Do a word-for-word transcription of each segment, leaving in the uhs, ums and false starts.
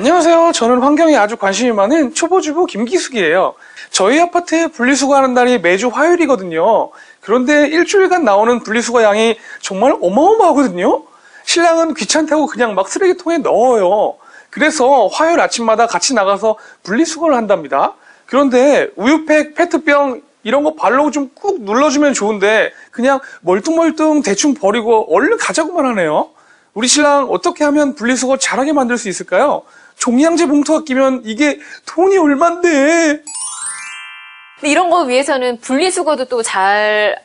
안녕하세요. 저는 환경에 아주 관심이 많은 초보주부 김기숙이에요. 저희 아파트에 분리수거하는 날이 매주 화요일이거든요. 그런데 일주일간 나오는 분리수거 양이 정말 어마어마하거든요. 신랑은 귀찮다고 그냥 막 쓰레기통에 넣어요. 그래서 화요일 아침마다 같이 나가서 분리수거를 한답니다. 그런데 우유팩, 페트병 이런 거 발로 좀 꾹 눌러주면 좋은데 그냥 멀뚱멀뚱 대충 버리고 얼른 가자고만 하네요. 우리 신랑 어떻게 하면 분리수거 잘하게 만들 수 있을까요? 종량제 봉투가 끼면 이게 돈이 얼만데. 근데 이런 거 위해서는 분리수거도 또 잘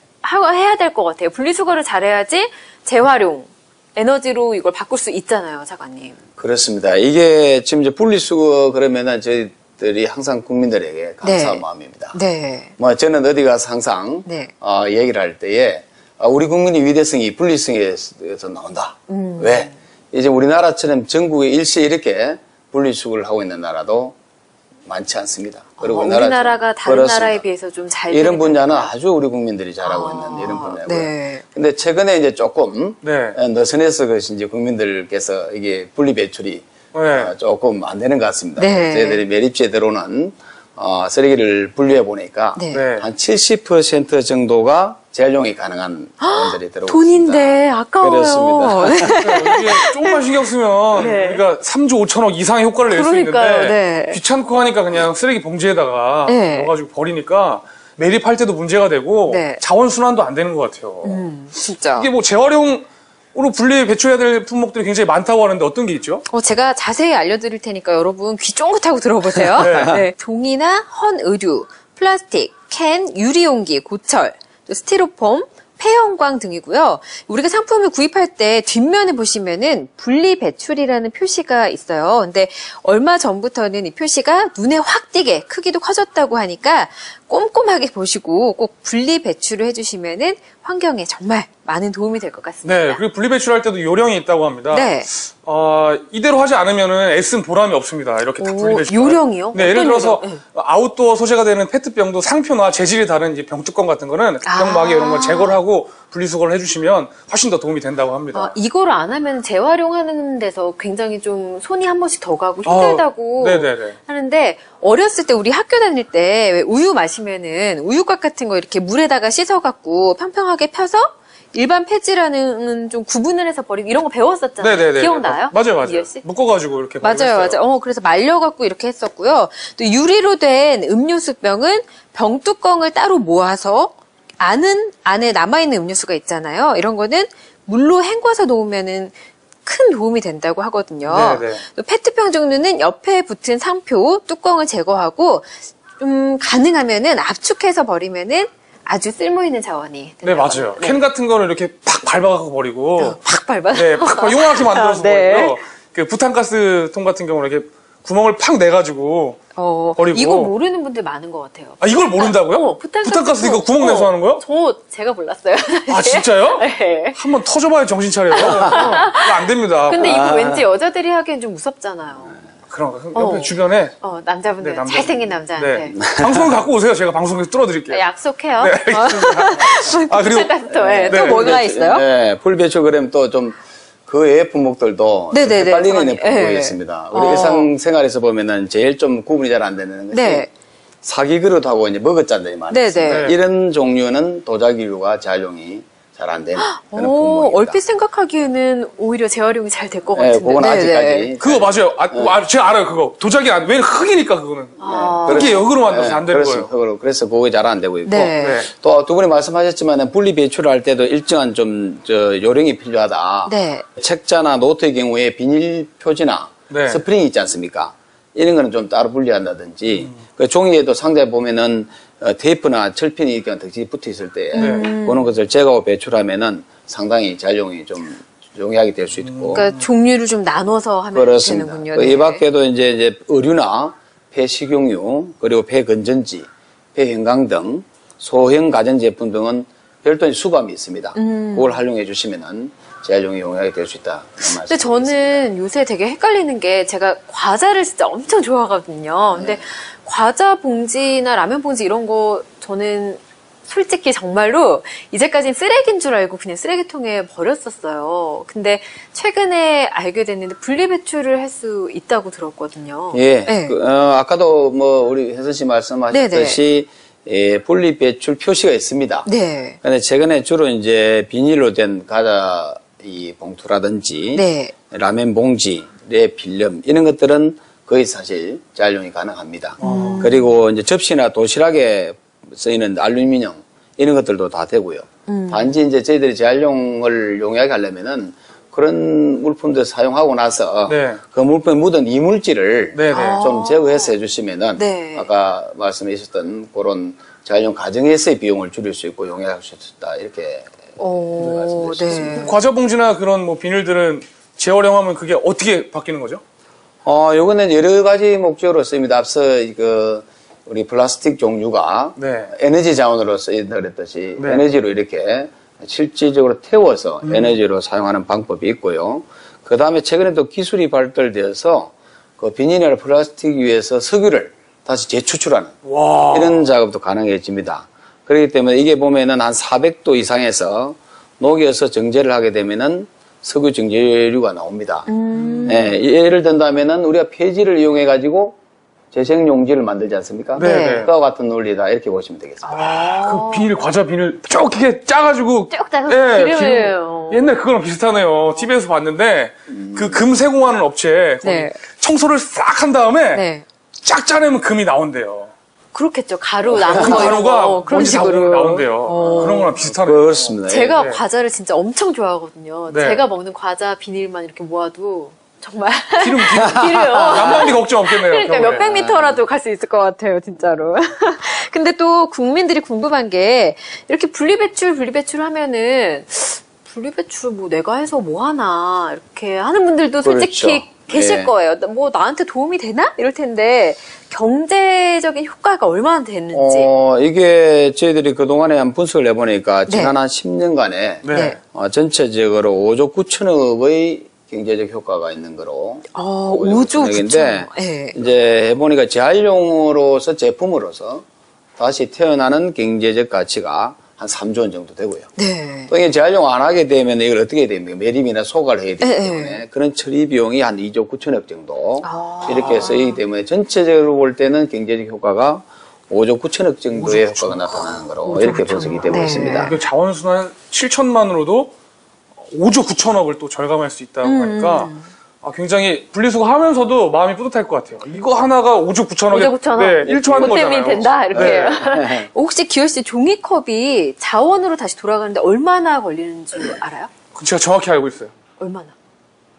해야 될 것 같아요. 분리수거를 잘해야지 재활용, 에너지로 이걸 바꿀 수 있잖아요, 작가님. 그렇습니다. 이게 지금 이제 분리수거 그러면은 저희 들이 항상 국민들에게 감사한 네. 마음입니다. 네. 뭐 저는 어디 가서 항상 네. 어, 얘기를 할 때에 우리 국민의 위대성이 분리수거에서 나온다. 음. 왜? 이제 우리나라처럼 전국에 일시 이렇게 분리수거를 하고 있는 나라도 많지 않습니다. 그리고 아, 우리나라가 다른 그렇습니다. 나라에 비해서 좀 잘 이런 분야는 됩니다. 아주 우리 국민들이 잘하고 아, 있는 이런 분야고요. 네. 근데 최근에 이제 조금 네. 느슨해서 그것인지 국민들께서 이게 분리 배출이 네. 조금 안 되는 것 같습니다. 네. 저희들이 매립지에 들어오는 어, 쓰레기를 분류해 보니까 네. 한 칠십 퍼센트 정도가 재활용이 가능한 원들이 들어오고 돈인데 있습니다. 아까워요. 그렇습니다. 이게 조금만 신경 쓰면 네. 그러니까 삼조 오천억 이상의 효과를 낼 수 있는데 네. 귀찮고 하니까 그냥 쓰레기 봉지에다가 네. 넣어가지고 버리니까 매립할 때도 문제가 되고 네. 자원 순환도 안 되는 것 같아요. 음, 진짜 이게 뭐 재활용 오늘 분리 배출해야 될 품목들이 굉장히 많다고 하는데 어떤 게 있죠? 어, 제가 자세히 알려드릴 테니까 여러분 귀 쫑긋하고 들어보세요. 네. 네. 종이나 헌 의류, 플라스틱, 캔, 유리용기, 고철, 또 스티로폼, 폐형광 등이고요. 우리가 상품을 구입할 때 뒷면에 보시면은 분리 배출이라는 표시가 있어요. 근데 얼마 전부터는 이 표시가 눈에 확 띄게 크기도 커졌다고 하니까 꼼꼼하게 보시고 꼭 분리 배출을 해주시면은 환경에 정말 많은 도움이 될 것 같습니다. 네, 그리고 분리 배출할 때도 요령이 있다고 합니다. 네. 어, 이대로 하지 않으면은 애쓴 보람이 없습니다. 이렇게 다 분리 배출. 요령이요? 네, 예를 들어서 요령? 아웃도어 소재가 되는 페트병도 상표나 재질이 다른 이제 병뚜껑 같은 거는 병마개 아 이런 걸 제거를 하고 분리수거를 해주시면 훨씬 더 도움이 된다고 합니다. 아, 이걸 안 하면 재활용하는 데서 굉장히 좀 손이 한 번씩 더 가고 힘들다고 아, 하는데 어렸을 때 우리 학교 다닐 때 우유 마시면은 우유곽 같은 거 이렇게 물에다가 씻어갖고 평평하게 펴서 일반 폐지라는 좀 구분을 해서 버리고 이런 거 배웠었잖아요. 네네네. 기억나요? 맞아요, 맞아요. 묶어가지고 이렇게 버리고 맞아요, 했어요. 맞아요. 어, 그래서 말려갖고 이렇게 했었고요. 또 유리로 된 음료수병은 병뚜껑을 따로 모아서 안은 안에 남아있는 음료수가 있잖아요. 이런 거는 물로 헹궈서 놓으면은 큰 도움이 된다고 하거든요. 네네. 또 페트병 종류는 옆에 붙은 상표, 뚜껑을 제거하고 좀 가능하면은 압축해서 버리면은 아주 쓸모있는 자원이 된다고. 네, 맞아요. 네. 캔 같은 거는 이렇게 팍 밟아서 버리고 어, 팍 밟아? 네, 팍 용하게 만들어서 아, 네. 버리고요. 그 부탄가스 통 같은 경우는 이렇게 구멍을 팍 내가지고 어, 버리고. 이거 모르는 분들 많은 것 같아요. 아, 이걸 모른다고요? 어, 부탄가스, 부탄가스 이거 구멍 어, 내서 하는 거요? 저 제가 몰랐어요. 사실. 아, 진짜요? 네. 한번 터져봐야 정신 차려요. 이거 안 됩니다. 근데 이거 아. 왠지 여자들이 하기엔 좀 무섭잖아요. 그런가? 옆에 어. 주변에 어, 남자분들, 네, 남자분들 잘생긴 남자한테 네. 방송을 갖고 오세요. 제가 방송에서 뚫어드릴게요. 약속해요. 네, 아, 그리고 또, 네. 네. 또 뭐가 있어요? 네, 분리배출 그램 또 좀 그 외의 품목들도 네, 네, 네. 빨리 내는 품목이 네. 있습니다. 우리 어. 일상생활에서 보면은 제일 좀 구분이 잘 안 되는 것이 네. 사기 그릇하고 이제 먹었잔들이 많이 네, 있습니다. 네. 이런 종류는 도자기류가 재활용이 잘 안 되는 그런 품목입니다. 얼핏 생각하기에는 오히려 재활용이 잘 될 것 같은데. 네, 그건 아직까지. 그거 맞아요. 아, 네. 제가 알아요, 그거. 도자기 안, 왜 흙이니까 그거는. 아. 흙이 역으로 만들어서 네, 안 되는 거예요. 흙으로. 그래서 그거 잘 안 되고 있고. 네. 네. 또 두 분이 말씀하셨지만 분리 배출을 할 때도 일정한 좀 저 요령이 필요하다. 네. 책자나 노트의 경우에 비닐 표지나 네. 스프링이 있지 않습니까? 이런 거는 좀 따로 분리한다든지. 음. 그 종이에도 상자에 보면은 어, 테이프나 철핀이 이렇게 덕지에 붙어 있을 때 네. 그런 것을 제거하고 배출하면은 상당히 재활용이 좀 용이하게 될 수 있고. 그러니까 종류를 좀 나눠서 하면 그렇습니다. 되는군요. 네. 이 밖에도 이제 이제 의류나 폐식용유 그리고 폐건전지, 폐형광 등 소형 가전제품 등은 별도의 수거함이 있습니다. 음. 그걸 활용해 주시면은 재활용이 용이하게 될 수 있다. 근데 저는 요새 되게 헷갈리는 게 제가 과자를 진짜 엄청 좋아하거든요. 근데 네. 과자 봉지나 라면 봉지 이런 거 저는 솔직히 정말로 이제까진 쓰레기인 줄 알고 그냥 쓰레기통에 버렸었어요. 근데 최근에 알게 됐는데 분리배출을 할 수 있다고 들었거든요. 예. 네. 그, 어, 아까도 뭐 우리 혜선 씨 말씀하셨듯이 예, 분리배출 표시가 있습니다. 네. 근데 최근에 주로 이제 비닐로 된 과자 이 봉투라든지 네. 라면 봉지, 내 필름 이런 것들은 거의 사실 재활용이 가능합니다. 음. 그리고 이제 접시나 도시락에 쓰이는 알루미늄 이런 것들도 다 되고요. 음. 단지 이제 저희들이 재활용을 용이하게 하려면은 그런 물품들 사용하고 나서 네. 그 물품에 묻은 이물질을 네, 네. 좀 제거해서 해주시면은 네. 아까 말씀해 주셨던 그런 재활용 가정에서의 비용을 줄일 수 있고 용이할 수 있다 이렇게 오, 네. 과자 봉지나 그런 뭐 비닐들은 재활용하면 그게 어떻게 바뀌는 거죠? 어, 요거는 여러 가지 목적으로 쓰입니다. 앞서 그 우리 플라스틱 종류가 네. 에너지 자원으로 쓰였듯이 네. 에너지로 이렇게 실질적으로 태워서 음. 에너지로 사용하는 방법이 있고요. 그 다음에 최근에 또 기술이 발달되어서 그 비닐이나 플라스틱 위에서 석유를 다시 재추출하는 와. 이런 작업도 가능해집니다. 그렇기 때문에 이게 보면은 한 사백 도 이상에서 녹여서 정제를 하게 되면은 석유 정제류가 나옵니다. 음. 예, 예를 든다면은 우리가 폐지를 이용해 가지고 재생용지를 만들지 않습니까? 네. 그와 같은 논리다 이렇게 보시면 되겠습니다. 아, 그 비닐 과자 비닐 쭉 이렇게 짜가지고 쭉 짜서 기름이에요. 예, 옛날 그거랑 비슷하네요. 티비에서 봤는데 음. 그 금 세공하는 업체 네. 청소를 싹 한 다음에 네. 쫙 짜내면 금이 나온대요. 그렇겠죠. 가루, 나무, 가루가 어, 그런 식으로 나온대요. 어. 그런 거랑 비슷하네요. 그렇습니다. 제가 네. 과자를 진짜 엄청 좋아하거든요. 네. 제가 먹는 과자 비닐만 이렇게 모아도 정말 기름, 기름. 난방비 걱정 없겠네요. 그러니까 몇 백 미터라도 갈 수 있을 것 같아요. 진짜로. 근데 또 국민들이 궁금한 게 이렇게 분리배출, 분리배출 하면은 분리배출 뭐 내가 해서 뭐 하나 이렇게 하는 분들도 솔직히 그렇죠. 계실 예. 거예요. 뭐 나한테 도움이 되나? 이럴 텐데 경제적인 효과가 얼마나 되는지. 어, 이게 저희들이 그동안에 한 분석을 해보니까 네. 지난 한 십 년간에 네. 어, 전체적으로 오조 구천억의 경제적 효과가 있는 거로. 어, 오조 구천억인데 네. 이제 해보니까 재활용으로서 제품으로서 다시 태어나는 경제적 가치가 한 삼조 원 정도 되고요. 네. 또 이게 재활용 안 하게 되면 이걸 어떻게 해야 됩니까? 매립이나 소각을 해야 되기 네. 때문에 그런 처리 비용이 한 이조 구천억 정도 아. 이렇게 쓰이기 때문에 전체적으로 볼 때는 경제적 효과가 오조 구천억 정도의 오조 구천억. 효과가 나타나는 거로 이렇게 분석이 되고 네. 있습니다. 그 자원순환 칠천만으로도 오조 구천억을 또 절감할 수 있다고 음. 하니까 아, 굉장히 분리수거 하면서도 마음이 뿌듯할 것 같아요. 이거 하나가 오조 구천억에 네, 일 초 하는 거잖아요. 보탬이 된다 이렇게 네. 해요. 혹시 기열 씨 종이컵이 자원으로 다시 돌아가는데 얼마나 걸리는 줄 알아요? 제가 정확히 알고 있어요. 얼마나?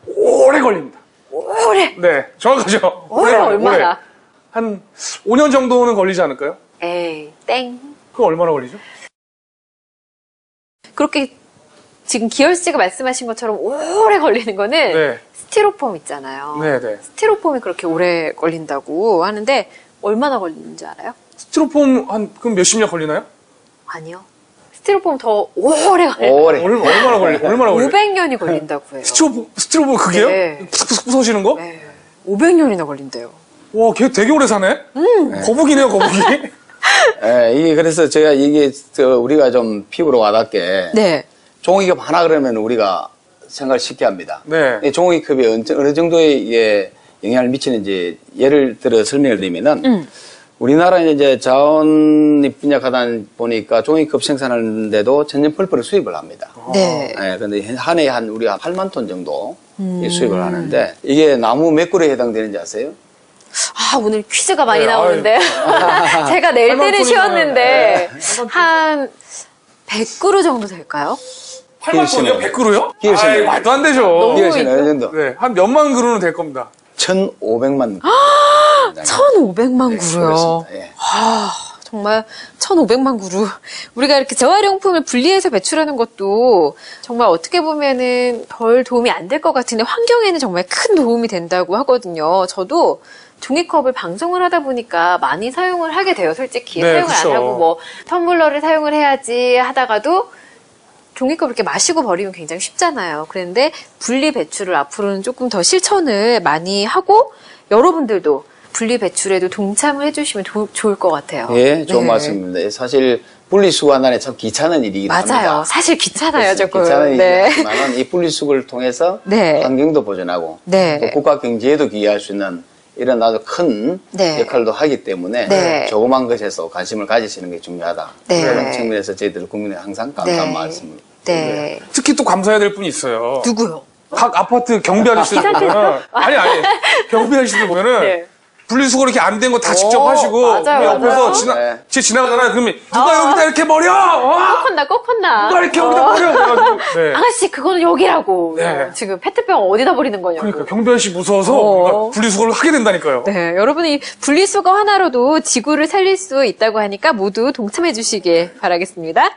오래 걸립니다. 오래? 네, 정확하죠. 오래 얼마나? 한 오 년 정도는 걸리지 않을까요? 에이, 땡. 그거 얼마나 걸리죠? 그렇게 지금 기열 씨가 말씀하신 것처럼 오래 걸리는 거는 네. 스티로폼 있잖아요. 네네. 스티로폼이 그렇게 오래 걸린다고 하는데 얼마나 걸리는지 알아요? 스티로폼 한 그럼 몇십 년 걸리나요? 아니요. 스티로폼 더 오래 걸려요. 오래. 얼마나 걸리? 얼마나 걸리? 오백 년이 걸린다고 해요. 스티로폼 스티로폼 그게요? 네. 푸석푸석 부서지는 거? 네. 오백 년이나 걸린대요. 와, 걔 되게 오래 사네. 음. 네. 거북이네요, 거북이. 예, 이게 그래서 제가 이게 저 우리가 좀 피부로 와닿게. 네. 종이컵 하나 그러면 우리가 생각을 쉽게 합니다. 네. 종이컵이 어느 정도의 영향을 미치는지 예를 들어 설명을 드리면은 음. 우리나라는 이제 자원이 빈약하다 보니까 종이컵 생산하는데도 천연펄프를 수입을 합니다. 네. 네. 근데 한 해에 한 우리가 팔만 톤 정도 음. 수입을 하는데 이게 나무 몇 그루에 해당되는지 아세요? 아, 오늘 퀴즈가 많이 네, 나오는데. 제가 낼 때는 쉬웠는데. 네. 한 백 그루 정도 될까요? 팔만 톤이요? 백 그루요? 아이, 말도 안 되죠. 너무 네, 한 몇만 그루는 될 겁니다. 천오백만 그루. 천오백만 그루요? 네, 예. 아, 정말 천오백만 그루. 우리가 이렇게 재활용품을 분리해서 배출하는 것도 정말 어떻게 보면은 별 도움이 안 될 것 같은데 환경에는 정말 큰 도움이 된다고 하거든요. 저도 종이컵을 방송을 하다 보니까 많이 사용을 하게 돼요. 솔직히 네, 사용을 그쵸. 안 하고 뭐 텀블러를 사용을 해야지 하다가도 종이컵 이렇게 마시고 버리면 굉장히 쉽잖아요. 그런데 분리배출을 앞으로는 조금 더 실천을 많이 하고 여러분들도 분리배출에도 동참을 해주시면 도, 좋을 것 같아요. 예, 좋은 네. 말씀입니다. 사실 분리수거한다는 참 귀찮은 일이기도 맞아요. 합니다. 맞아요. 사실 귀찮아요, 조금. 귀찮은 네. 일이지만 이 분리수거를 통해서 네. 환경도 보존하고 네. 또 국가 경제에도 기여할 수 있는 이런 아주 큰 네. 역할도 하기 때문에 네. 조그만 것에서 관심을 가지시는 게 중요하다. 네. 그런 측면에서 저희들 국민에 항상 감사한 네. 말씀을 네. 드려요. 특히 또 감사해야 될 분이 있어요. 누구요? 각 아파트 경비 아저씨들 보면은 아니 아니 경비 아저씨들 보면은 네. 분리수거 이렇게 안 된 거 다 직접 하시고 맞아요, 옆에서 지나 네. 지나가잖아요. 그러면 누가 어. 여기다 이렇게 버려? 어. 꼭 혼나, 꼭 혼나. 누가 이렇게 어. 여기다 버려? 네. 아가씨 그거는 여기라고. 네. 지금 페트병 어디다 버리는 거냐고. 그러니까 경비 아저씨 무서워서 어. 분리수거를 하게 된다니까요. 네, 여러분이 분리수거 하나로도 지구를 살릴 수 있다고 하니까 모두 동참해 주시길 바라겠습니다.